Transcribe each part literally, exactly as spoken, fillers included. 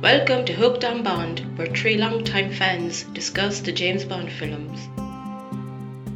Welcome to Hooked on Bond, where three longtime fans discuss the James Bond films.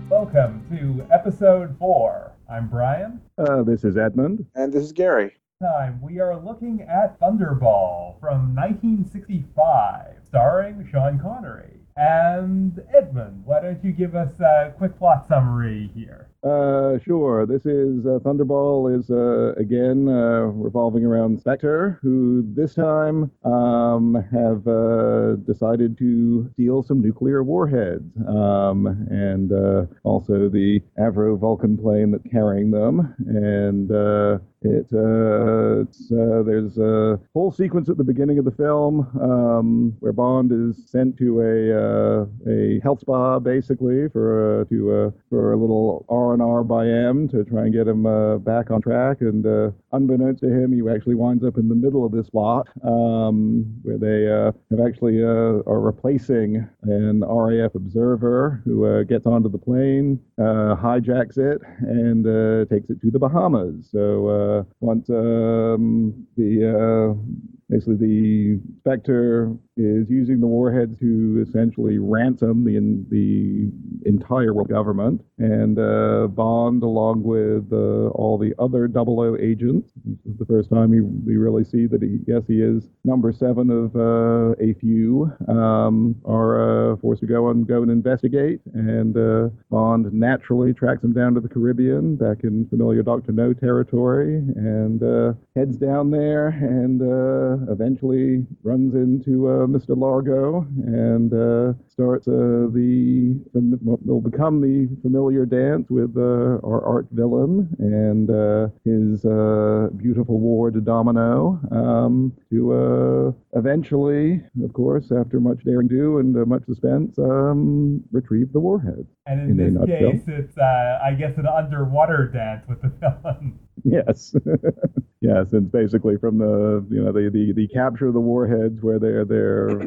Welcome to episode four. I'm Brian. Uh, this is Edmund. And this is Gary. Time we are looking at Thunderball from nineteen sixty-five, starring Sean Connery. And Edmund, why don't you give us a quick plot summary here? Uh, sure. This is uh, Thunderball is uh, again uh, revolving around Spectre, who this time um, have uh, decided to steal some nuclear warheads, um, and uh, also the Avro Vulcan plane that's carrying them. And uh, it uh, it's, uh, there's a whole sequence at the beginning of the film um, where Bond is sent to a uh, a health spa basically for uh, to uh, for a little R. and R by M to try and get him uh, back on track, and uh, unbeknownst to him, he actually winds up in the middle of this plot um, where they uh, have actually uh, are replacing an R A F observer who uh, gets onto the plane, uh, hijacks it, and uh, takes it to the Bahamas. So uh, once um, the uh, Basically, the Spectre is using the warheads to essentially ransom the the entire world government. And uh, Bond, along with uh, all the other double O agents, this is the first time we, we really see that, he, yes, he is number seven of uh, a few, um, are uh, forced to go and, go and investigate. And uh, Bond naturally tracks him down to the Caribbean, back in familiar Doctor No territory, and uh, heads down there and... Uh, eventually runs into uh, Mister Largo and uh, starts uh, the, will become the familiar dance with uh, our art villain and uh, his uh, beautiful ward Domino um, to uh, eventually, of course, after much daring do and uh, much suspense, um, retrieve the warhead. And in, in this case, it's, uh, I guess, an underwater dance with the villain. Yes. Yes, it's basically from the, you know, the, the, the capture of the warheads where their their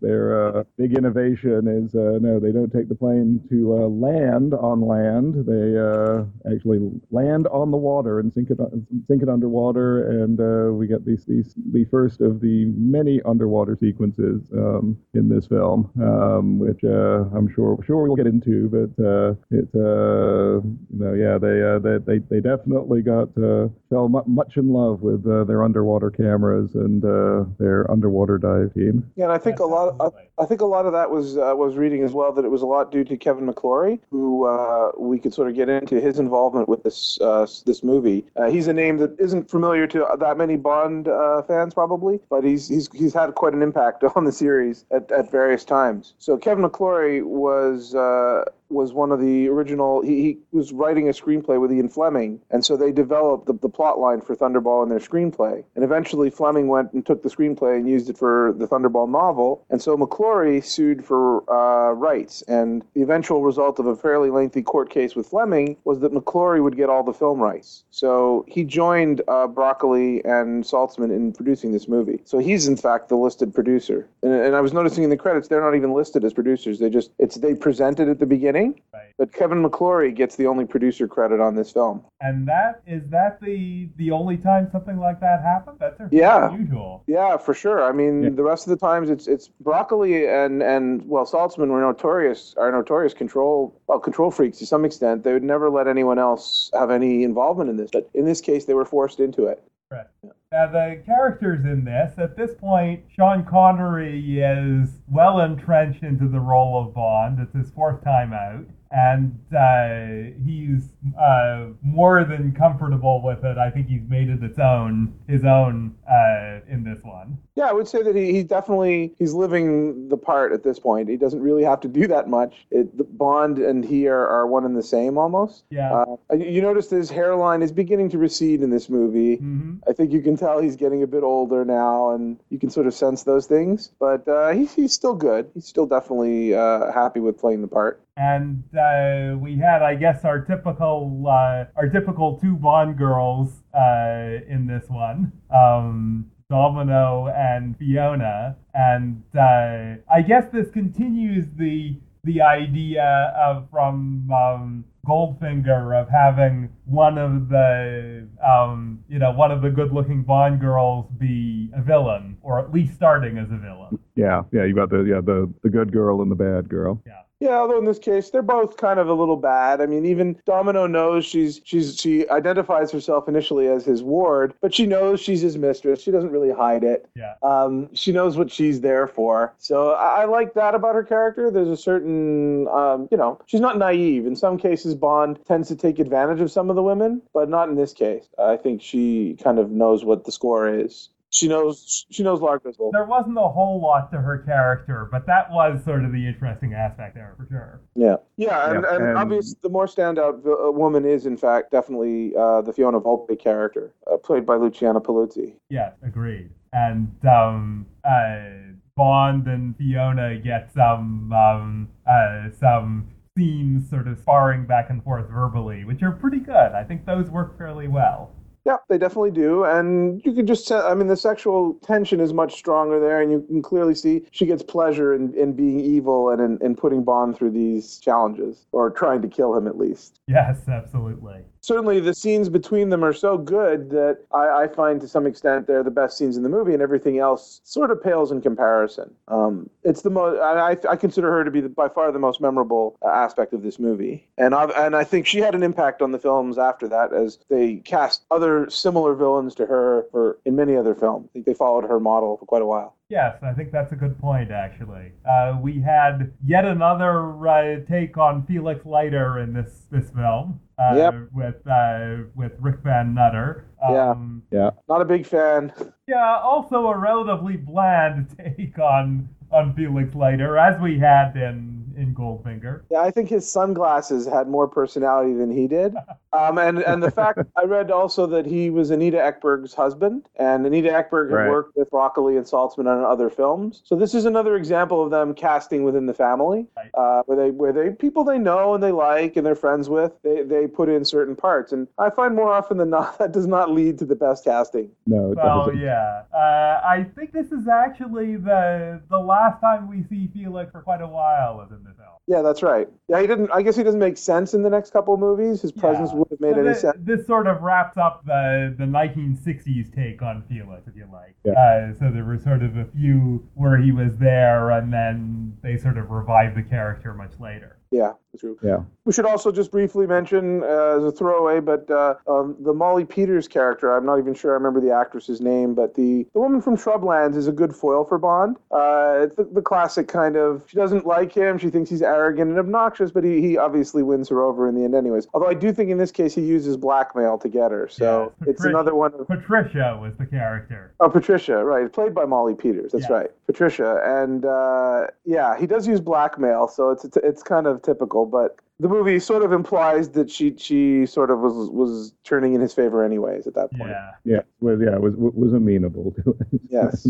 their uh, big innovation is uh, no, they don't take the plane to uh, land on land. They uh, actually land on the water and sink it sink it underwater, and uh, we get these these the first of the many underwater sequences um, in this film, um, which uh, I'm sure sure we'll get into. But uh, it's uh, you know yeah they uh, they, they they definitely got uh, fell much in love with uh, their underwater cameras and uh, their underwater dive team. Yeah, and I think That's a lot. Of, I, I think a lot of that was uh, was reading as well, that it was a lot due to Kevin McClory, who uh, we could sort of get into his involvement with this uh, this movie. Uh, he's a name that isn't familiar to that many Bond uh, fans probably, but he's he's he's had quite an impact on the series at, at various times. So Kevin McClory was. Uh, was one of the original, he, he was writing a screenplay with Ian Fleming, and so they developed the, the plot line for Thunderball in their screenplay. And eventually Fleming went and took the screenplay and used it for the Thunderball novel, and so McClory sued for uh, rights, and the eventual result of a fairly lengthy court case with Fleming was that McClory would get all the film rights. So he joined uh, Broccoli and Saltzman in producing this movie. So he's, in fact, the listed producer. And, and I was noticing in the credits, they're not even listed as producers. They just, it's they presented at the beginning. Right. But Kevin McClory gets the only producer credit on this film. And that is that the the only time something like that happened? That's yeah. unusual. Yeah, for sure. I mean, yeah. the rest of the times it's it's Broccoli and, and well, Saltzman were notorious are notorious control well control freaks to some extent. They would never let anyone else have any involvement in this. But in this case, they were forced into it. Right. Yeah. Now, the characters in this, at this point, Sean Connery is well entrenched into the role of Bond. It's his fourth time out. And uh, he's uh, more than comfortable with it. I think he's made it its own, his own uh, in this one. Yeah, I would say that he, he definitely, he's living the part at this point. He doesn't really have to do that much. It, the Bond and he are, are one and the same almost. Yeah. Uh, you notice that his hairline is beginning to recede in this movie. Mm-hmm. I think you can tell he's getting a bit older now, and you can sort of sense those things. But uh, he, he's still good. He's still definitely uh, happy with playing the part. And uh, we had, I guess, our typical uh, our typical two Bond girls uh, in this one, um, Domino and Fiona. And uh, I guess this continues the the idea of from um, Goldfinger of having one of the, um, you know, one of the good-looking Bond girls be a villain, or at least starting as a villain. Yeah, yeah, you got the yeah the, the good girl and the bad girl. Yeah. Yeah, although in this case, they're both kind of a little bad. I mean, even Domino knows she's she's she identifies herself initially as his ward, but she knows she's his mistress. She doesn't really hide it. Yeah. Um, she knows what she's there for. So I, I like that about her character. There's a certain, um, you know, she's not naive. In some cases, Bond tends to take advantage of some of the women, but not in this case. I think she kind of knows what the score is. She knows She knows Largo's role. There wasn't a whole lot to her character, but that was sort of the interesting aspect there, for sure. Yeah. Yeah, and, yeah, and, and obviously the more standout woman is, in fact, definitely uh, the Fiona Volpe character, uh, played by Luciana Paluzzi. Yeah, agreed. And um, uh, Bond and Fiona get some um, uh, some scenes sort of sparring back and forth verbally, which are pretty good. I think those work fairly well. Yeah, they definitely do, and you can just, I mean, the sexual tension is much stronger there, and you can clearly see she gets pleasure in, in being evil and in, in putting Bond through these challenges, or trying to kill him at least. Yes, absolutely. Certainly the scenes between them are so good that I, I find to some extent they're the best scenes in the movie, and everything else sort of pales in comparison. Um, it's the most, I, I consider her to be the, by far the most memorable aspect of this movie. And I, and I think she had an impact on the films after that, as they cast other similar villains to her for, in many other films. I think they followed her model for quite a while. Yes, I think that's a good point, actually. Uh, we had yet another uh, take on Felix Leiter in this, this film uh, yep. with uh, with Rick Van Nutter. Um, yeah. yeah, not a big fan. Yeah, also a relatively bland take on, on Felix Leiter, as we had in... in Goldfinger. Yeah, I think his sunglasses had more personality than he did. Um, and, and the fact, I read also that he was Anita Ekberg's husband, and Anita Ekberg had right. worked with Broccoli and Saltzman on other films. So this is another example of them casting within the family, right. uh, where they where they people they know and they like and they're friends with, they, they put in certain parts. And I find more often than not, that does not lead to the best casting. No, it well, doesn't. yeah. Uh, I think this is actually the the last time we see Felix for quite a while, isn't it? Yeah, that's right. Yeah, he didn't. I guess he doesn't make sense in the next couple of movies. His yeah. presence wouldn't have made so any this, sense. This sort of wraps up the the nineteen sixties take on Felix, if you like. Yeah. Uh, so there were sort of a few where he was there, and then they sort of revived the character much later. Yeah, that's true. Yeah. We should also just briefly mention uh, as a throwaway, but uh, um, the Molly Peters character, I'm not even sure I remember the actress's name, but the, the woman from Shrublands is a good foil for Bond. Uh, it's the, the classic kind of, she doesn't like him, she thinks he's arrogant and obnoxious, but he, he obviously wins her over in the end anyways. Although I do think in this case he uses blackmail to get her, so yeah, it's Patricia, another one. Of, Patricia was the character. Oh, Patricia, right, played by Molly Peters, that's yeah. right, Patricia. And uh, yeah, he does use blackmail, so it's it's, it's kind of typical, but the movie sort of implies that she she sort of was was turning in his favor anyways at that point. Yeah, yeah, well, yeah, was was amenable to it. Yes.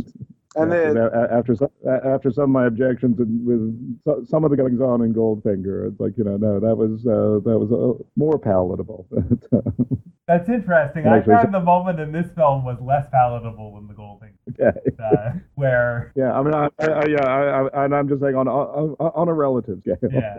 And then, after some, after some of my objections with some of the goings on in Goldfinger, it's like, you know, no, that was uh, that was uh, more palatable. That's interesting. I found the moment in this film was less palatable than the Goldfinger. Okay. Uh, where? Yeah, I mean, I, I, yeah, I, I, and I'm just saying on on, on a relative scale. Yeah.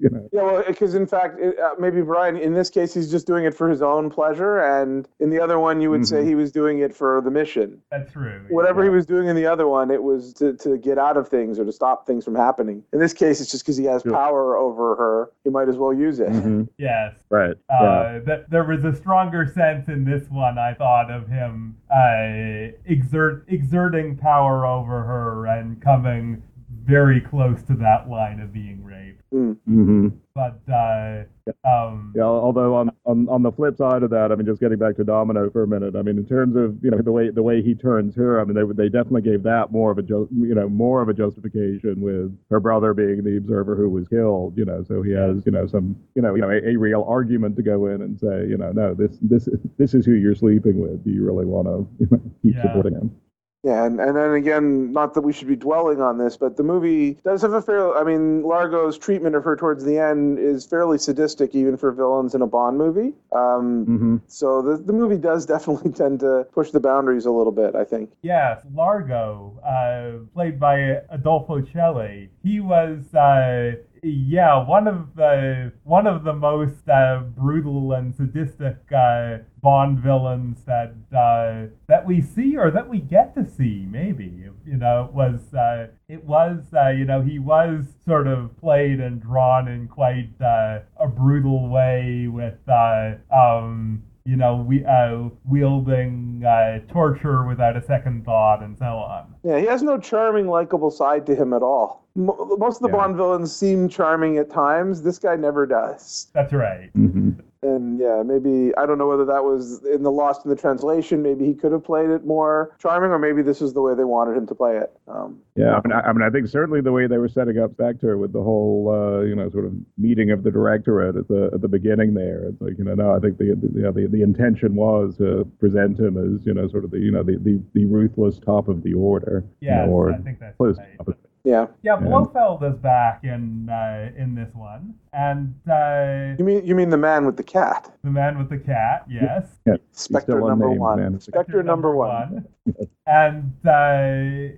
You know. Yeah, well, because in fact, it, uh, maybe Brian, in this case, he's just doing it for his own pleasure, and in the other one, you would mm-hmm. say he was doing it for the mission. That's true. Whatever yeah. he was doing in the other one, it was to, to get out of things or to stop things from happening. In this case, it's just because he has sure. power over her, he might as well use it. Mm-hmm. Yes. Right. Uh, yeah. That there was a stronger sense in this one, I thought, of him uh, exert exerting power over her and coming very close to that line of being raped. Mm-hmm. But uh, um, yeah. Although on, on, on the flip side of that, I mean, just getting back to Domino for a minute. I mean, in terms of you know the way the way he turns her, I mean, they they definitely gave that more of a ju- you know more of a justification with her brother being the observer who was killed. You know, so he has you know some you know you know a, a real argument to go in and say you know no this this this is who you're sleeping with. Do you really want to you know, keep yeah. supporting him? Yeah, and, and then again, not that we should be dwelling on this, but the movie does have a fair... I mean, Largo's treatment of her towards the end is fairly sadistic, even for villains in a Bond movie. Um, mm-hmm. So the, the movie does definitely tend to push the boundaries a little bit, I think. Yes, Largo, uh, played by Adolfo Celli, he was... Uh, yeah, one of the one of the most uh, brutal and sadistic uh, Bond villains that uh, that we see or that we get to see. Maybe you know it was uh, it was uh, you know he was sort of played and drawn in quite uh, a brutal way with uh, um, you know we uh, wielding uh, torture without a second thought and so on. Yeah, he has no charming, likable side to him at all. Most of the yeah. Bond villains seem charming at times. This guy never does. That's right. Mm-hmm. And yeah, maybe, I don't know whether that was in the Lost in the Translation, maybe he could have played it more charming, or maybe this is the way they wanted him to play it. Um, yeah, I mean, I, I mean, I think certainly the way they were setting up Spectre with the whole, uh, you know, sort of meeting of the directorate at the at the beginning there. It's like, you know, no, I think the the, you know, the the intention was to present him as, you know, sort of the, you know, the, the, the ruthless top of the order. Yeah, you know, or I think that's close right. Top of it. Yeah. Yeah, Blofeld is back in uh, in this one, and uh, you mean you mean the man with the cat? The man with the cat, yes. Yeah. Spectre number name, one. Spectre, Spectre number one. one. And uh,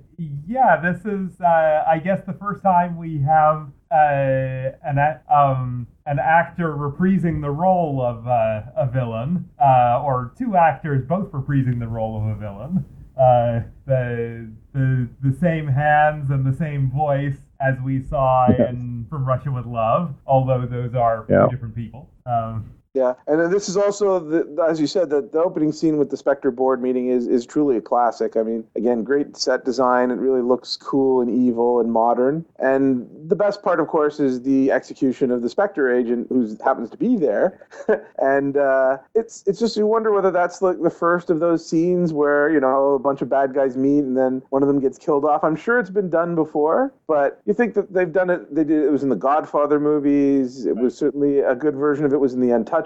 yeah, this is uh, I guess the first time we have uh, an um an actor reprising the role of uh, a villain, uh, or two actors both reprising the role of a villain. Uh, the the the same hands and the same voice as we saw yes. in From Russia with Love, although those are yeah. different people. Um, yeah, and then this is also, the, as you said, the, the opening scene with the Spectre board meeting is, is truly a classic. I mean, again, great set design. It really looks cool and evil and modern. And the best part, of course, is the execution of the Spectre agent who happens to be there. and uh, it's it's just, you wonder whether that's like the first of those scenes where, you know, a bunch of bad guys meet and then one of them gets killed off. I'm sure it's been done before, but you think that they've done it. They did. It was in the Godfather movies. It was certainly a good version of it was in the Untouchables.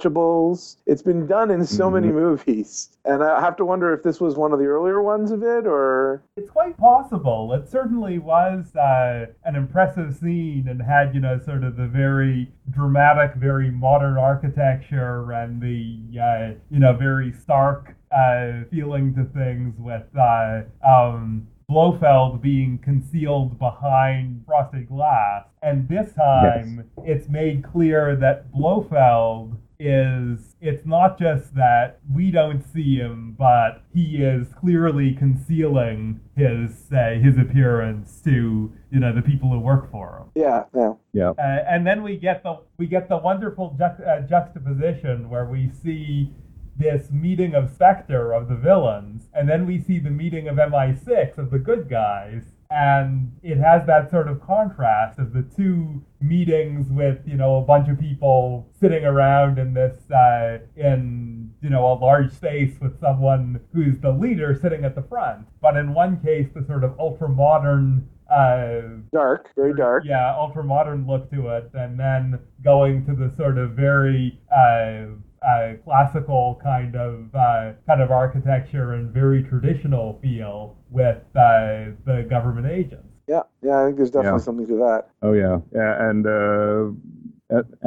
It's been done in so many movies, and I have to wonder if this was one of the earlier ones of it, or... It's quite possible. It certainly was uh, an impressive scene and had, you know, sort of the very dramatic, very modern architecture and the, uh, you know, very stark uh, feeling to things with... Uh, um, Blofeld being concealed behind frosted glass. And this time, yes. it's made clear that Blofeld is, it's not just that we don't see him, but he is clearly concealing his uh, his appearance to, you know, the people who work for him. Yeah, yeah. yeah. Uh, and then we get the, we get the wonderful ju- uh, juxtaposition where we see... this meeting of Spectre, of the villains, and then we see the meeting of M I six, of the good guys, and it has that sort of contrast of the two meetings with, you know, a bunch of people sitting around in this, uh, in, you know, a large space with someone who's the leader sitting at the front. But in one case, the sort of ultra-modern Uh, dark, very dark. Yeah, ultra-modern look to it, and then going to the sort of very uh, uh, classical kind of uh, kind of architecture and very traditional feel with uh, the government agents. Yeah, yeah, I think there's definitely yeah. something to that. Oh yeah, yeah, and. Uh...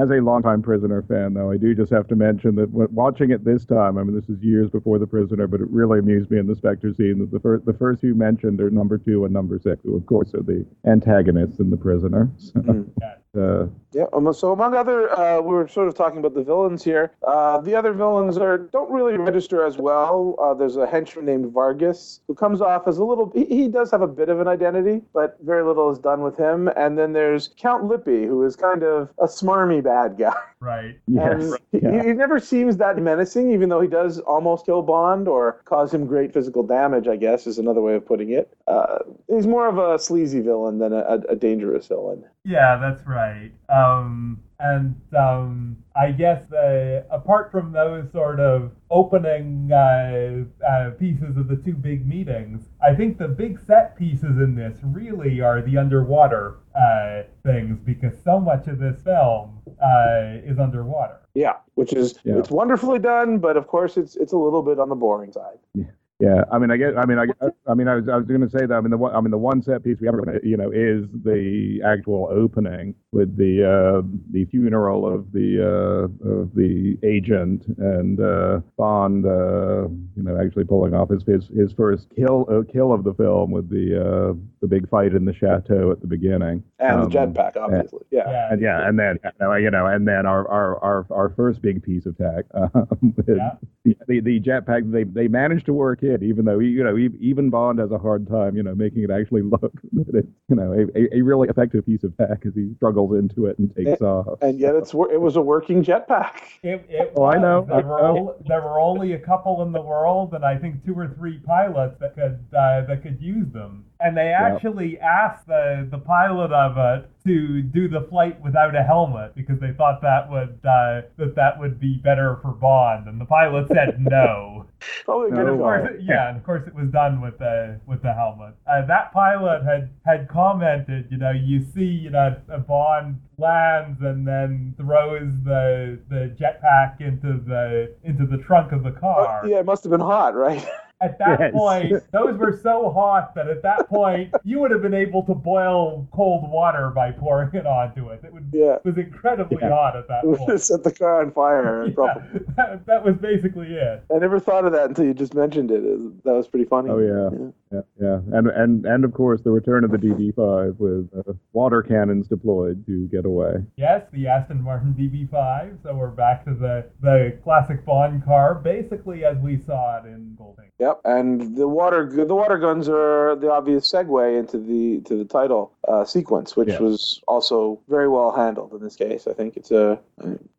As a longtime Prisoner fan, though, I do just have to mention that watching it this time, I mean, this is years before The Prisoner, but it really amused me in the Spectre scene that the first, the first you mentioned are number two and number six, who, of course, are the antagonists in The Prisoner. So. Mm-hmm. Uh, yeah, so among other, uh, we were sort of talking about the villains here. Uh, the other villains are don't really register as well. Uh, there's a henchman named Vargas who comes off as a little, he, he does have a bit of an identity, but very little is done with him. And then there's Count Lippy, who is kind of a smarmy bad guy. Right. Yes. He, yeah. he never seems that menacing, even though he does almost kill Bond or cause him great physical damage, I guess, is another way of putting it. Uh, he's more of a sleazy villain than a, a dangerous villain. Yeah, that's right. Right. Um, and um, I guess uh, apart from those sort of opening uh, uh, pieces of the two big meetings, I think the big set pieces in this really are the underwater uh, things, because so much of this film uh, is underwater. Yeah, which is yeah. it's wonderfully done, but of course it's it's a little bit on the boring side. Yeah. Yeah, I mean, I guess, I mean, I, I mean, I was, I was going to say that. I mean, the one, I mean, the one set piece we have, you know, is the actual opening, with the uh, the funeral of the uh, of the agent, and uh, Bond, uh, you know, actually pulling off his his, his first kill uh, kill of the film with the uh, the big fight in the chateau at the beginning, and um, the jetpack, obviously, and, yeah, and, yeah, and then you know, and then our our our, our first big piece of tech, um, yeah. the, the the jetpack. They they managed to work it, even though you know even Bond has a hard time, you know, making it actually look that it's, you know, a, a really effective piece of tech as he struggles into it and takes and, off. And yet it's it was a working jetpack. It, it oh, I know. There, I know. Were only, there were only a couple in the world, and I think two or three pilots that could uh, that could use them. And they actually yep. asked the, the pilot of it to do the flight without a helmet because they thought that would uh, that, that would be better for Bond. And the pilot said no. Oh, no, of course, it, yeah, and of course it was done with the with the helmet. Uh, that pilot had, had commented, you know, you see, you know, a Bond lands and then throws the the jetpack into the into the trunk of the car. Oh, yeah, it must have been hot, right? At that yes. point, those were so hot that at that point, you would have been able to boil cold water by pouring it onto it. It, would, yeah. it was incredibly yeah. hot at that point. It would have set the car on fire. yeah, probably. That, that was basically it. I never thought of that until you just mentioned it. That was pretty funny. Oh, yeah. Yeah, yeah. yeah. And, and, and, of course, the return of the D B five with uh, water cannons deployed to get away. Yes, the Aston Martin D B five. So we're back to the, the classic Bond car, basically as we saw it in Goldfinger. Yeah. And the water, the water guns are the obvious segue into the to the title uh, sequence, which yeah. was also very well handled in this case. I think it's a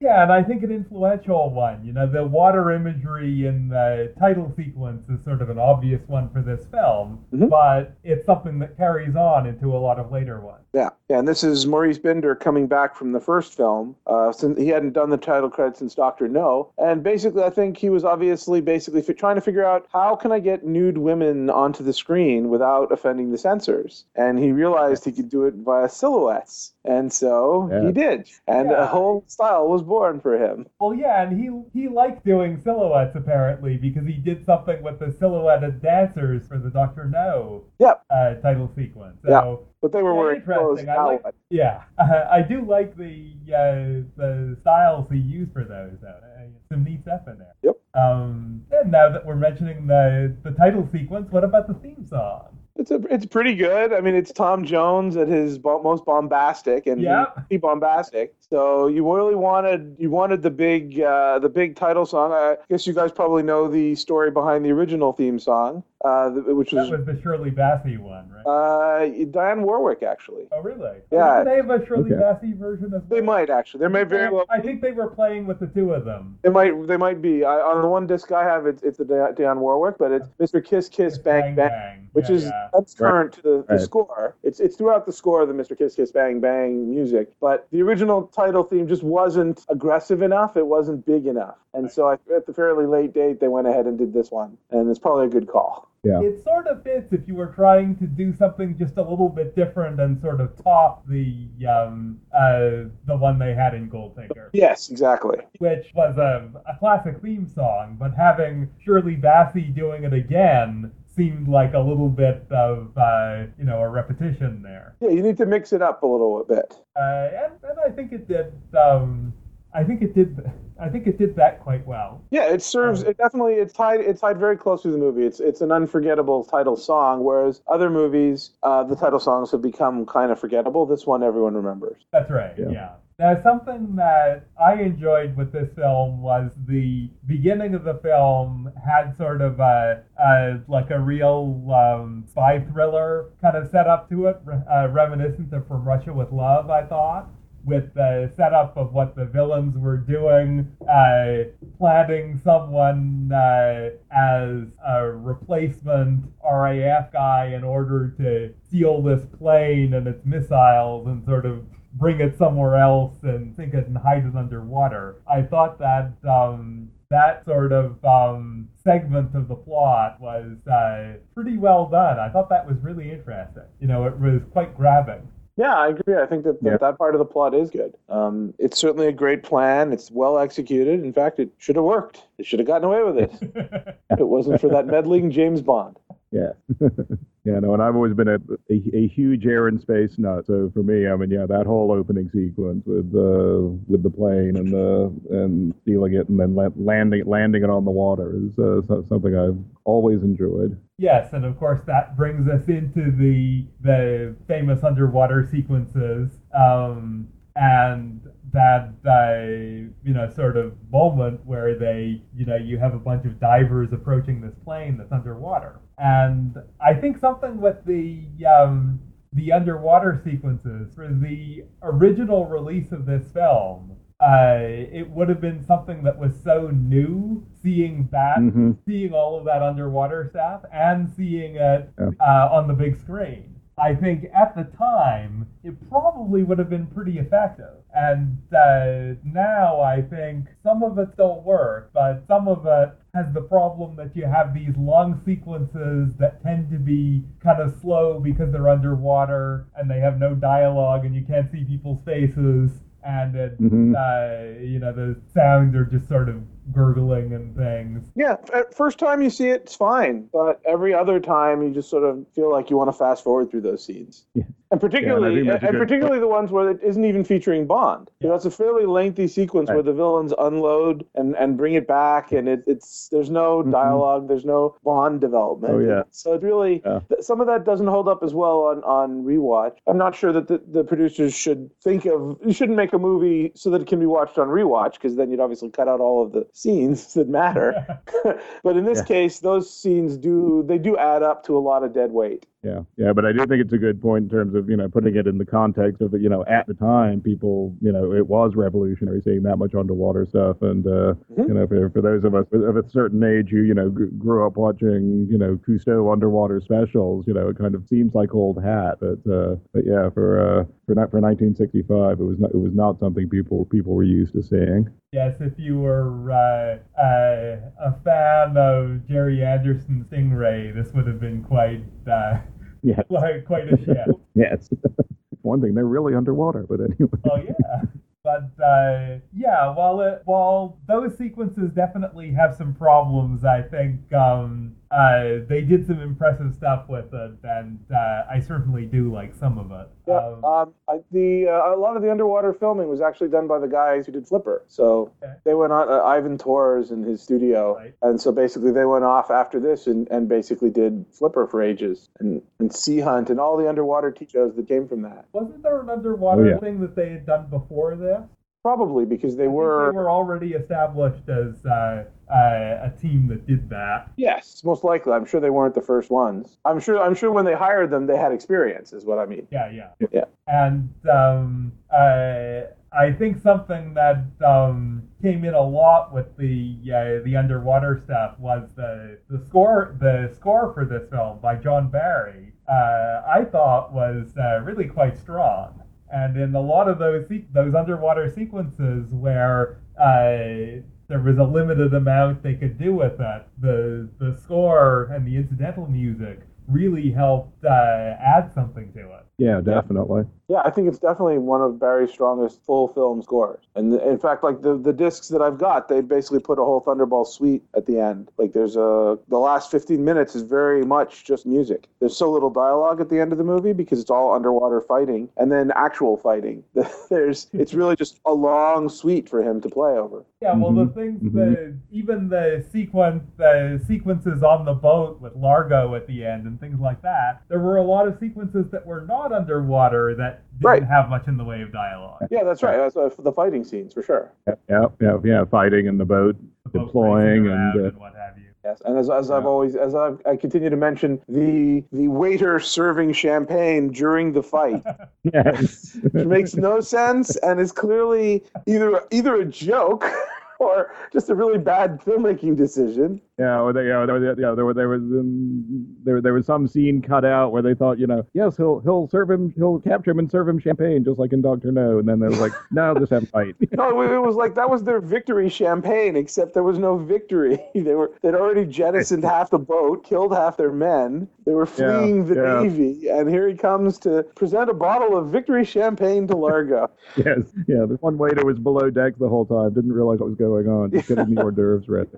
yeah, and I think an influential one. You know, the water imagery in the title sequence is sort of an obvious one for this film, mm-hmm. but it's something that carries on into a lot of later ones. Yeah, yeah, and this is Maurice Binder coming back from the first film, uh, since he hadn't done the title credits since Doctor No, and basically I think he was obviously basically fi- trying to figure out how can I get nude women onto the screen without offending the censors? And he realized he could do it via silhouettes. And so yeah. he did. And yeah. a whole style was born for him. Well, yeah, and he he liked doing silhouettes, apparently, because he did something with the silhouetted dancers for the Doctor No yep. uh, title sequence. So, yeah. But they were wearing clothes. I like, yeah, uh, I do like the uh, the styles he used for those, though. Uh, some neat stuff in there. Yep. Um, and now that we're mentioning the the title sequence, what about the theme song? It's a, it's pretty good. I mean, it's Tom Jones at his bo- most bombastic and yep. pretty bombastic. So you really wanted you wanted the big uh, the big title song. I guess you guys probably know the story behind the original theme song. Uh, which was, that was the Shirley Bassey one, right? Uh, Dionne Warwick, actually. Oh, really? Yeah. Did they have a Shirley okay. Bassey version of? They that? might actually. There may very well. I think they were playing with the two of them. They might. They might be. I, on the one disc I have, it's it's the Dionne Warwick, but it's Mister Kiss Kiss Bang Bang, Bang, Bang. which yeah, is yeah. that's current right. to the, the right. score. It's it's throughout the score of the Mister Kiss Kiss Bang Bang music, but the original title theme just wasn't aggressive enough. It wasn't big enough, and right. so I, at the fairly late date, they went ahead and did this one, and it's probably a good call. Yeah. It sort of fits if you were trying to do something just a little bit different and sort of top the um, uh, the one they had in Goldfinger. Yes, exactly. Which was a, a classic theme song, but having Shirley Bassey doing it again seemed like a little bit of, uh, you know, a repetition there. Yeah, you need to mix it up a little bit. Uh, and, and I think it did... Um, I think it did. I think it did that quite well. Yeah, it serves. It definitely. It's tied. It's tied very close to the movie. It's it's an unforgettable title song. Whereas other movies, uh, the title songs have become kind of forgettable. This one, everyone remembers. That's right. Yeah. yeah. Now, something that I enjoyed with this film was the beginning of the film had sort of a, a like a real um, spy thriller kind of setup to it, uh, reminiscent of From Russia with Love, I thought. With the setup of what the villains were doing, uh, planning someone uh, as a replacement R A F guy in order to steal this plane and its missiles and sort of bring it somewhere else and sink it and hide it underwater. I thought that um, that sort of um, segment of the plot was uh, pretty well done. I thought that was really interesting. You know, it was quite grabbing. Yeah, I agree. I think that yeah. that part of the plot is good. Um, it's certainly a great plan. It's well executed. In fact, it should have worked. It should have gotten away with it. If it wasn't for that meddling James Bond. Yeah. You know, and I've always been a, a, a huge air and space nut. So for me, I mean, yeah, that whole opening sequence with uh, with the plane and the and stealing it and then landing landing it on the water is uh, something I've always enjoyed. Yes, and of course that brings us into the the famous underwater sequences um, and that uh, you know sort of moment where they you know you have a bunch of divers approaching this plane that's underwater. And I think something with the um, the underwater sequences for the original release of this film, uh, it would have been something that was so new. Seeing that, mm-hmm. seeing all of that underwater stuff, and seeing it yeah. uh, on the big screen. I think at the time it probably would have been pretty effective. And uh, now I think some of it still works, but some of it has the problem that you have these long sequences that tend to be kind of slow because they're underwater and they have no dialogue and you can't see people's faces and it, mm-hmm. uh, you know the sounds are just sort of gurgling and things. Yeah, at first time you see it, it's fine, but every other time you just sort of feel like you want to fast forward through those scenes. Yeah. And particularly, yeah, and, and particularly the ones where it isn't even featuring Bond. Yeah. You know, it's a fairly lengthy sequence right. where the villains unload and, and bring it back, and it, it's there's no dialogue, mm-hmm. there's no Bond development. Oh, yeah. So it's really yeah. th- some of that doesn't hold up as well on, on rewatch. I'm not sure that the, the producers should think of you shouldn't make a movie so that it can be watched on rewatch, because then you'd obviously cut out all of the scenes that matter. But in this yeah. case, those scenes do they do add up to a lot of dead weight. Yeah, yeah, but I do think it's a good point in terms of, you know, putting it in the context of, you know, at the time, people, you know, it was revolutionary seeing that much underwater stuff. And, uh, mm-hmm. you know, for, for those of us of a certain age who, you know, g- grew up watching, you know, Cousteau underwater specials, you know, it kind of seems like old hat. But, uh, but yeah, for uh, for not, for nineteen sixty-five, it was not, it was not something people people were used to seeing. Yes, if you were uh, uh, a fan of Gerry Anderson's Stingray, this would have been quite... Uh, Yeah, like quite a show. Yes, one thing they're really underwater, but anyway. Oh yeah, but uh, yeah, while it, while those sequences definitely have some problems, I think um, uh, they did some impressive stuff with it, and uh, I certainly do like some of it. Yeah, um, um, I, the uh, a lot of the underwater filming was actually done by the guys who did Flipper. So okay. they went on uh, Ivan Torres in his studio, right. and so basically they went off after this and, and basically did Flipper for ages and, and Sea Hunt and all the underwater T V shows that came from that. Wasn't there an underwater oh, yeah. thing that they had done before this? Probably because they I were think they were already established as uh, uh, a team that did that. Yes, most likely. I'm sure they weren't the first ones. I'm sure. I'm sure when they hired them, they had experience, is what I mean. Yeah, yeah, yeah. And um, I I think something that um, came in a lot with the uh, the underwater stuff was the the score the score for this film by John Barry. Uh, I thought was uh, really quite strong. And in a lot of those those underwater sequences where uh, there was a limited amount they could do with it, the the score and the incidental music really helped uh, add something to it. Yeah, definitely. Yeah, I think it's definitely one of Barry's strongest full film scores. And the, in fact, like the, the discs that I've got, they basically put a whole Thunderball suite at the end. Like there's a, the last fifteen minutes is very much just music. There's so little dialogue at the end of the movie because it's all underwater fighting and then actual fighting. There's, it's really just a long suite for him to play over. Yeah, well, mm-hmm. the things mm-hmm. that, even the sequence, the sequences on the boat with Largo at the end and things like that, there were a lot of sequences that were not underwater that didn't right. have much in the way of dialogue. Yeah, that's right. That's uh, the fighting scenes for sure. Yeah, yeah, yeah. Fighting in the boat, the boat deploying, and, uh, and what have you. Yes, and as, as yeah. I've always, as I've, I continue to mention, the the waiter serving champagne during the fight, yes, which makes no sense and is clearly either either a joke. Or just a really bad filmmaking decision. Yeah, or they, you know, there, you know, there, there was um, there, there was some scene cut out where they thought, you know, yes, he'll he'll serve him, he'll capture him and serve him champagne, just like in Doctor No. And then they was like, no, just have a fight. No, it was like that was their victory champagne, except there was no victory. They were they'd already jettisoned half the boat, killed half their men. They were fleeing yeah, the yeah. Navy, and here he comes to present a bottle of victory champagne to Largo. Yes, yeah, the one waiter was below deck the whole time, didn't realize what was going on. Just getting the hors d'oeuvres ready.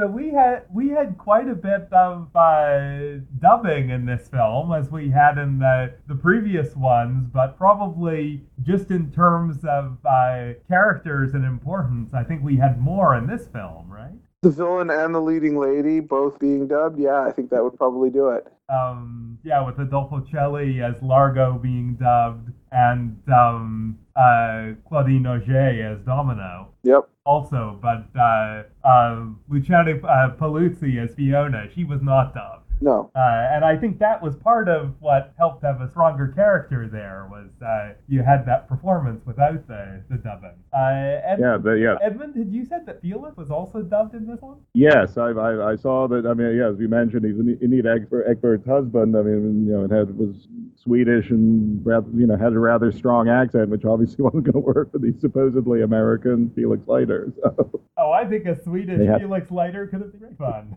So we had we had quite a bit of uh, dubbing in this film, as we had in the, the previous ones, but probably just in terms of uh, characters and importance, I think we had more in this film, right? The villain and the leading lady both being dubbed, yeah, I think that would probably do it. Um, yeah, with Adolfo Celli as Largo being dubbed, and um, uh, Claudine Auger as Domino. Yep. Also, but uh, uh, Luciana uh, Paluzzi as Fiona, she was not dubbed. No. Uh, and I think that was part of what helped have a stronger character there, was uh, you had that performance without the, the dubbing. Uh, Ed- yeah, but yeah. Edmund, had you said that Felix was also dubbed in this one? Yes, I I, I saw that. I mean, yeah, as we mentioned, he's Anita Ekberg's husband. I mean, you know, it had was Swedish and, you know, had a rather strong accent, which obviously wasn't going to work for the supposedly American Felix Leiter. So. Oh, I think a Swedish had- Felix Leiter could have been fun.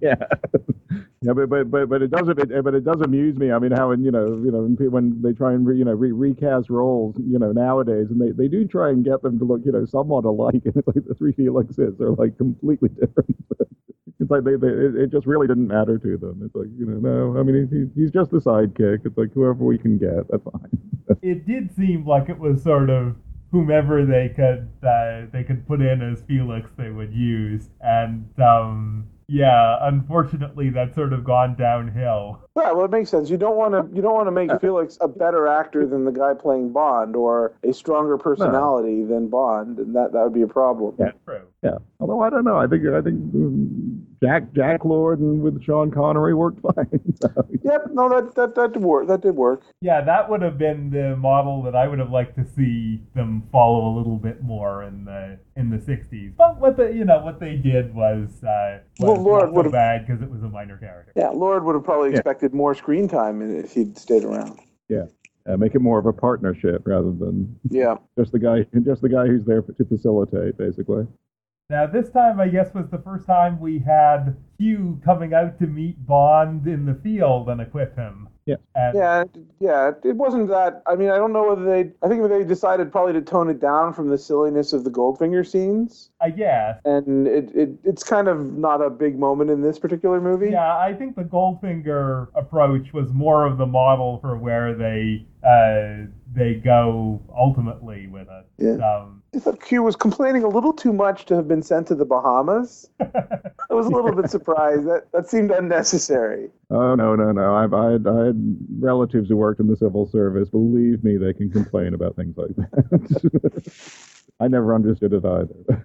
Yeah. Yeah, but but but but it does it, but it does amuse me. I mean, how in, you know you know when they try and re, you know re, recast roles, you know, nowadays, and they, they do try and get them to look, you know, somewhat alike, and it's like the three Felixes are like completely different. It's like they, they it just really didn't matter to them. It's like, you know, no, I mean, he's he's just the sidekick. It's like whoever we can get, that's fine. It did seem like it was sort of whomever they could uh, they could put in as Felix, they would use, and. um... Yeah, unfortunately, that's sort of gone downhill. Yeah, well, it makes sense. You don't want to you don't want to make Felix a better actor than the guy playing Bond, or a stronger personality no. than Bond, and that, that would be a problem. Yeah, true. Yeah. Although I don't know, I think I think Jack Jack Lord and with Sean Connery worked fine. So. Yep. No, that that that did work. That did work. Yeah, that would have been the model that I would have liked to see them follow a little bit more in the in the sixties. But what the you know what they did was. Uh, was well, Lord would have bad because it was a minor character. Yeah, Lord would have probably yeah. expected more screen time if he'd stayed around. Yeah, uh, make it more of a partnership rather than yeah, just the guy, just the guy who's there to facilitate, basically. Now, this time, I guess, was the first time we had Hugh coming out to meet Bond in the field and equip him. Yeah. And yeah, yeah. It wasn't that. I mean, I don't know whether they. I think they decided probably to tone it down from the silliness of the Goldfinger scenes. I guess. And it, it it's kind of not a big moment in this particular movie. Yeah, I think the Goldfinger approach was more of the model for where they uh, they go ultimately with it. Yeah. Um, I thought Q was complaining a little too much to have been sent to the Bahamas. I was a little bit surprised. That that seemed unnecessary. Oh, no, no, no. I've, I, had, I had relatives who worked in the civil service. Believe me, they can complain about things like that. I never understood it either.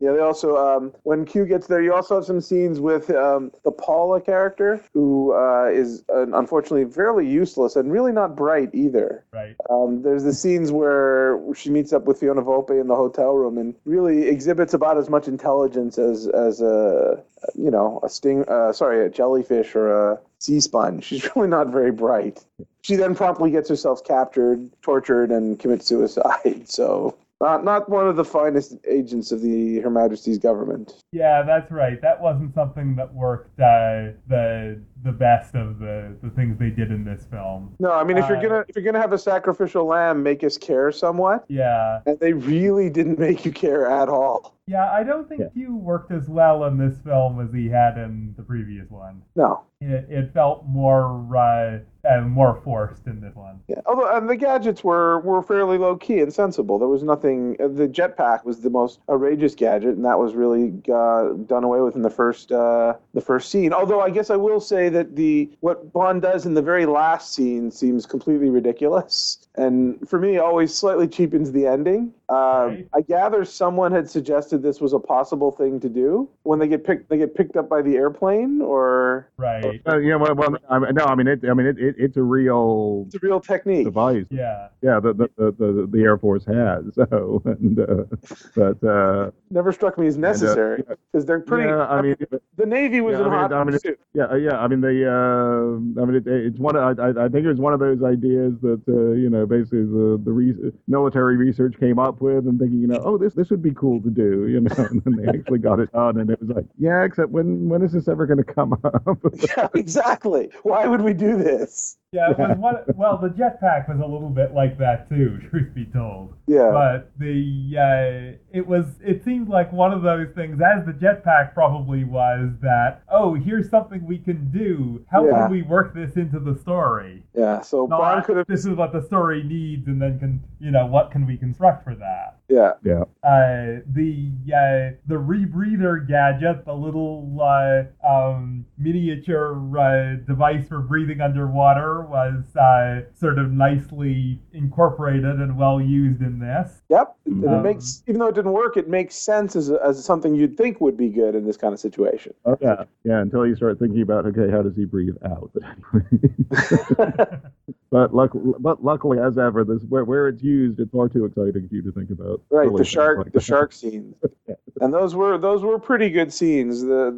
Yeah, they also, um, when Q gets there, you also have some scenes with um, the Paula character, who uh, is uh, unfortunately fairly useless and really not bright either. Right. Um, there's the scenes where she meets up with Fiona Volpe in the hotel room and really exhibits about as much intelligence as, as a, you know, a sting, uh, sorry, a jellyfish or a sea sponge. She's really not very bright. She then promptly gets herself captured, tortured, and commits suicide, so... Not not one of the finest agents of the Her Majesty's government. Yeah, that's right. That wasn't something that worked uh, the the best of the, the things they did in this film. No, I mean, if uh, you're gonna if you're gonna have a sacrificial lamb, make us care somewhat. Yeah. And they really didn't make you care at all. Yeah, I don't think yeah. Hugh worked as well in this film as he had in the previous one. No. It, it felt more uh, uh, more forced in this one. Yeah, although and the gadgets were, were fairly low-key and sensible. There was nothing... The jetpack was the most outrageous gadget, and that was really uh, done away with in the first uh, the first scene. Although I guess I will say that the what Bond does in the very last scene seems completely ridiculous. And for me, always slightly cheapens the ending. Uh, right. I gather someone had suggested this was a possible thing to do when they get picked. They get picked up by the airplane, or right? Or, uh, yeah, well, well I mean, no, I mean, it, I mean, it, it, it's a real, it's a real technique device. Yeah, yeah. The the the, the, the Air Force has so, and, uh, but uh, never struck me as necessary because uh, yeah. they're pretty. Yeah, I mean, the Navy was yeah, in I mean, hot I mean, pursuit. Yeah, yeah. I mean, they. Uh, I mean, it, it's one. Of, I I think it was one of those ideas that uh, you know. Basically, the the re- military research came up with and thinking, you know, oh, this this would be cool to do, you know, and then they actually got it done, and it was like, yeah, except when when is this ever going to come up? Yeah, exactly. Why would we do this? Yeah, it was one, well, the jetpack was a little bit like that too, truth be told. Yeah. But the uh, it was it seemed like one of those things, as the jetpack probably was, that, oh, here's something we can do. How yeah. can we work this into the story? Yeah. So Not, Bond could have. This is what the story needs, and then can you know what can we construct for that? Yeah. Yeah. Uh, the uh, the rebreather gadget, the little uh, um, miniature uh, device for breathing underwater, was uh, sort of nicely incorporated and well used in this. Yep, and um, it makes, even though it didn't work, it makes sense as, as something you'd think would be good in this kind of situation. Oh, yeah, yeah. Until you start thinking about, okay, how does he breathe out? But anyway, but, luck, but luckily, as ever, this where, where it's used, it's far too exciting for you to think about. Right, the shark, like the that. shark scenes, yeah. And those were those were pretty good scenes. The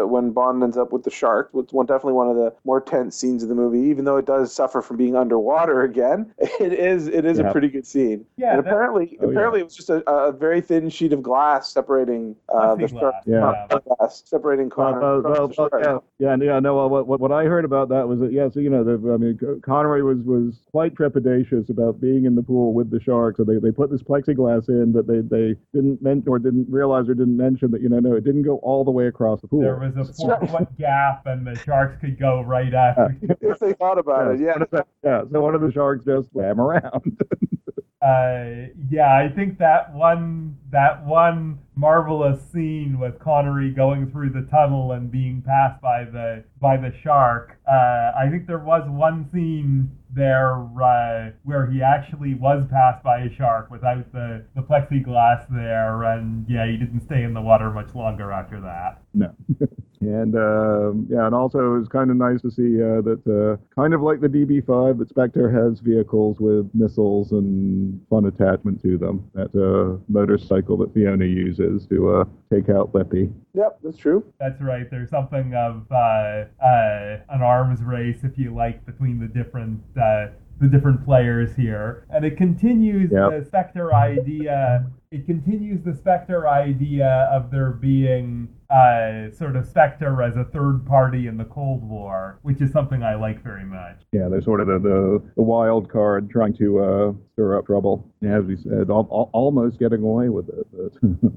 the when Bond ends up with the shark, was one definitely one of the more tense scenes of the movie, even though it does suffer from being underwater again. It is it is yeah. a pretty good scene. Yeah, and apparently oh, apparently yeah. it was just a, a very thin sheet of glass separating uh, the shark. Yeah. Uh, glass separating Connery. Uh, uh, uh, uh, yeah. yeah, yeah, no. Uh, what, what what I heard about that was that yeah, so you know, the, I mean, Connery was was quite trepidatious about being in the pool with the shark. So they, they put this plexiglass in, but they they didn't mention or didn't realize or didn't mention that you know no, it didn't go all the way across the pool. There was a four foot gap, and the sharks could go right at you. If they thought about yeah. it, yeah. Yeah, so one of the sharks just swam around. uh, yeah, I think that one, that one marvelous scene with Connery going through the tunnel and being passed by the by the shark. Uh, I think there was one scene there uh, where he actually was passed by a shark without the, the plexiglass there, and yeah, he didn't stay in the water much longer after that. No. And uh, yeah, and also it was kind of nice to see uh, that uh, kind of like the D B five, that Spectre has vehicles with missiles and fun attachment to them. That uh, motorcycle that Fiona uses to uh, take out Leppy. Yep, that's true. That's right. There's something of uh, uh, an arms race, if you like, between the different uh, the different players here, and it continues yep. the Spectre idea. It continues the Spectre idea of there being uh, sort of Spectre as a third party in the Cold War, which is something I like very much. Yeah, there's sort of the, the, the wild card trying to uh, stir up trouble. As we said, al- al- almost getting away with it. But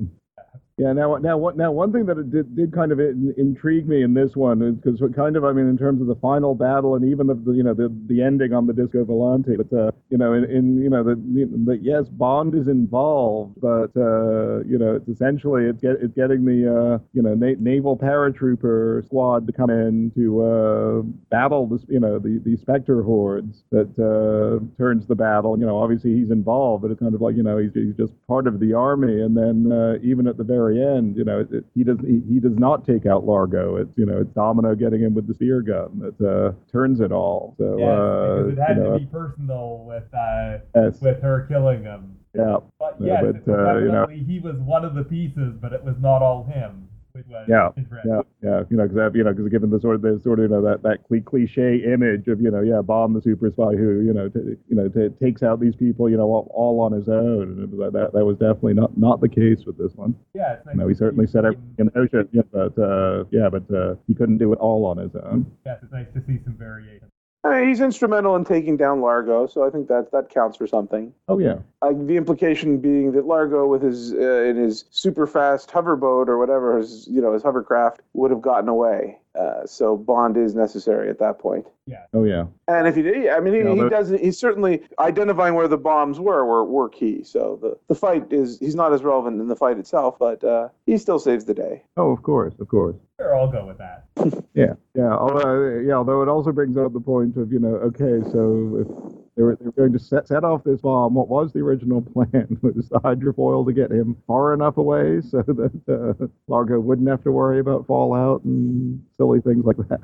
yeah, now, now, what, now, one thing that it did, did kind of in, intrigue me in this one is because, kind of, I mean, in terms of the final battle and even the, you know, the, the ending on the Disco Volante, but uh, you know, in, in you know, the, the yes, Bond is involved, but uh, you know, it's essentially it's, get, it's getting the uh, you know na- naval paratrooper squad to come in to uh, battle the you know the, the Spectre hordes that uh, turns the battle. You know, obviously he's involved, but it's kind of like you know he's, he's just part of the army, and then uh, even at the very end, you know, it, it, he does he, he does not take out Largo. It's you know, it's Domino getting him with the spear gun that uh, turns it all. So yes, uh, because it had you know, to be personal with uh, yes. with her killing him. Yeah, but yes, no, but, uh, you know, he was one of the pieces, but it was not all him. Yeah, yeah, yeah. You know, because you know, because given the sort of the sort of you know that that cliche image of you know, yeah, Bond the super spy who you know, t- you know, t- takes out these people, you know, all, all on his own, and was, that that was definitely not, not the case with this one. Yeah, it's nice you know, he certainly set everything in motion, yeah, but uh, yeah, but uh, he couldn't do it all on his own. Yeah, it's nice to see some variation. I mean, he's instrumental in taking down Largo, so I think that that counts for something. Oh yeah. Uh, the implication being that Largo, with his uh, in his super fast hoverboat or whatever, his you know his hovercraft, would have gotten away. Uh, so Bond is necessary at that point. Yeah. Oh yeah. And if he did, I mean, he, you know, he doesn't. He's certainly identifying where the bombs were were, were key. So the, the fight is he's not as relevant in the fight itself, but uh, he still saves the day. Oh, of course, of course. Sure, I'll go with that. yeah, yeah. Although, yeah. Although it also brings up the point of you know, okay, so if they were, they were going to set, set off this bomb, what was the original plan? Was the hydrofoil to get him far enough away so that uh, Largo wouldn't have to worry about fallout and silly things like that?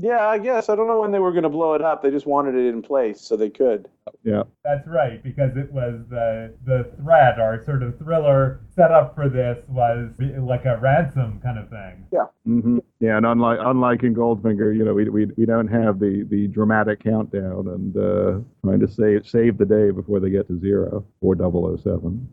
Yeah, I guess. I don't know when they were going to blow it up. They just wanted it in place so they could. Yeah. That's right, because it was the, the threat or sort of thriller set up for this was like a ransom kind of thing. Yeah. Mm-hmm. Yeah, and unlike unlike in Goldfinger, you know, we we, we don't have the, the dramatic countdown and uh, trying to save save the day before they get to zero or double oh seven.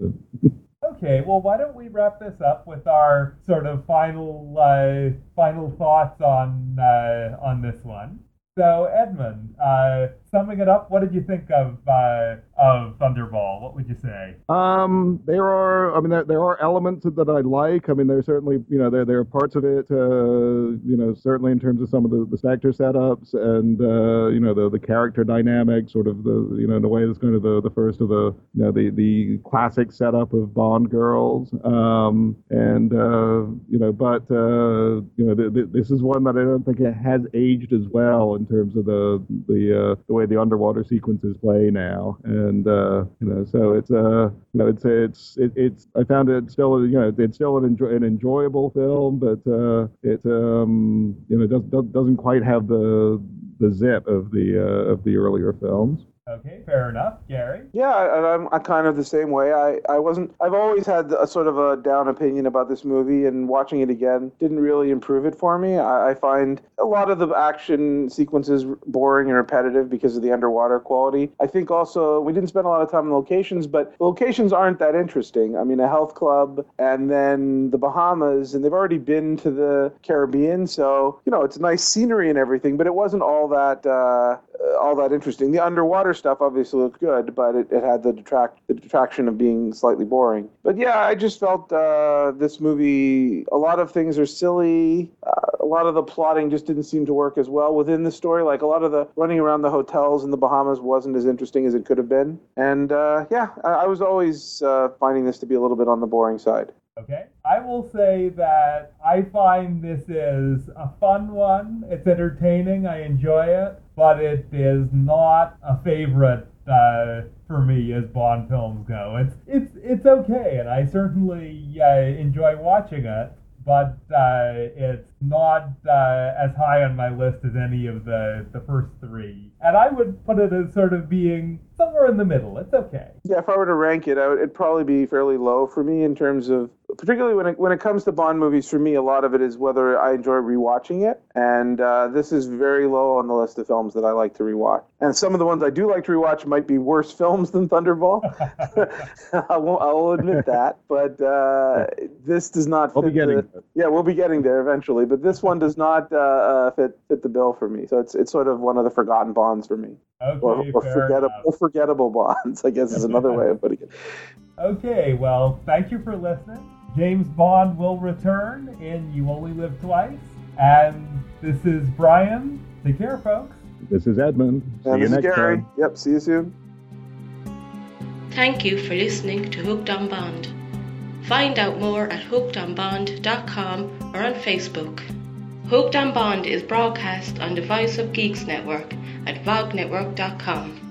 Okay, well, why don't we wrap this up with our sort of final uh, final thoughts on uh, on this one? So, Edmund, uh, summing it up, what did you think of uh, of Thunderball? What would you say? Um, there are, I mean, there, there are elements that I like. I mean, there's certainly, you know, there there are parts of it, uh, you know, certainly in terms of some of the, the Spectre setups and uh, you know the, the character dynamic, sort of the, you know, in a way that's kind of the, the first of the, you know, the the classic setup of Bond girls. Um, and uh, you know, but uh, you know, th- th- this is one that I don't think it has aged as well. In terms of the the uh, the way the underwater sequences play now, and uh, you know, so it's uh, you know, it's it's it, it's I found it still, you know, it's still an, enjoy, an enjoyable film, but uh, it um, you know, doesn't doesn't quite have the the zip of the uh, of the earlier films. Okay, fair enough. Gary? Yeah, I, I'm, I'm kind of the same way. I, I wasn't, I've always had a sort of a down opinion about this movie, and watching it again didn't really improve it for me. I, I find a lot of the action sequences boring and repetitive because of the underwater quality. I think also, we didn't spend a lot of time on locations, but the locations aren't that interesting. I mean, a health club, and then the Bahamas, and they've already been to the Caribbean, so, you know, it's nice scenery and everything, but it wasn't all that, uh, all that interesting. The underwater stuff obviously looked good, but it, it had the detract the detraction of being slightly boring. But yeah, I just felt uh, this movie, a lot of things are silly. Uh, a lot of the plotting just didn't seem to work as well within the story. Like a lot of the running around the hotels in the Bahamas wasn't as interesting as it could have been. And uh, yeah, I, I was always uh, finding this to be a little bit on the boring side. Okay. I will say that I find this is a fun one. It's entertaining. I enjoy it. But it is not a favorite uh, for me as Bond films go. It's it's it's okay, and I certainly uh, enjoy watching it. But uh, it's not uh, as high on my list as any of the, the first three. And I would put it as sort of being somewhere in the middle. It's okay. Yeah, if I were to rank it, I would, it'd probably be fairly low for me in terms of, particularly when it, when it comes to Bond movies, for me, a lot of it is whether I enjoy rewatching it. And uh, this is very low on the list of films that I like to rewatch. And some of the ones I do like to rewatch might be worse films than Thunderball. I won't, I will admit that. But uh, this does not fit. We'll be getting the, yeah, we'll be getting there eventually. But this one does not uh, fit fit the bill for me. So it's it's sort of one of the forgotten Bonds for me. Okay, or, or, forgettable, or forgettable Bonds, I guess, is another way of putting it. Okay, well, thank you for listening. James Bond will return in You Only Live Twice. And this is Brian. Take care, folks. This is Edmund. See and you next Gary. Time. Yep, see you soon. Thank you for listening to Hooked on Bond. Find out more at hooked on bond dot com or on Facebook. Hooked on Bond is broadcast on the Voice of Geeks Network at vogue network dot com.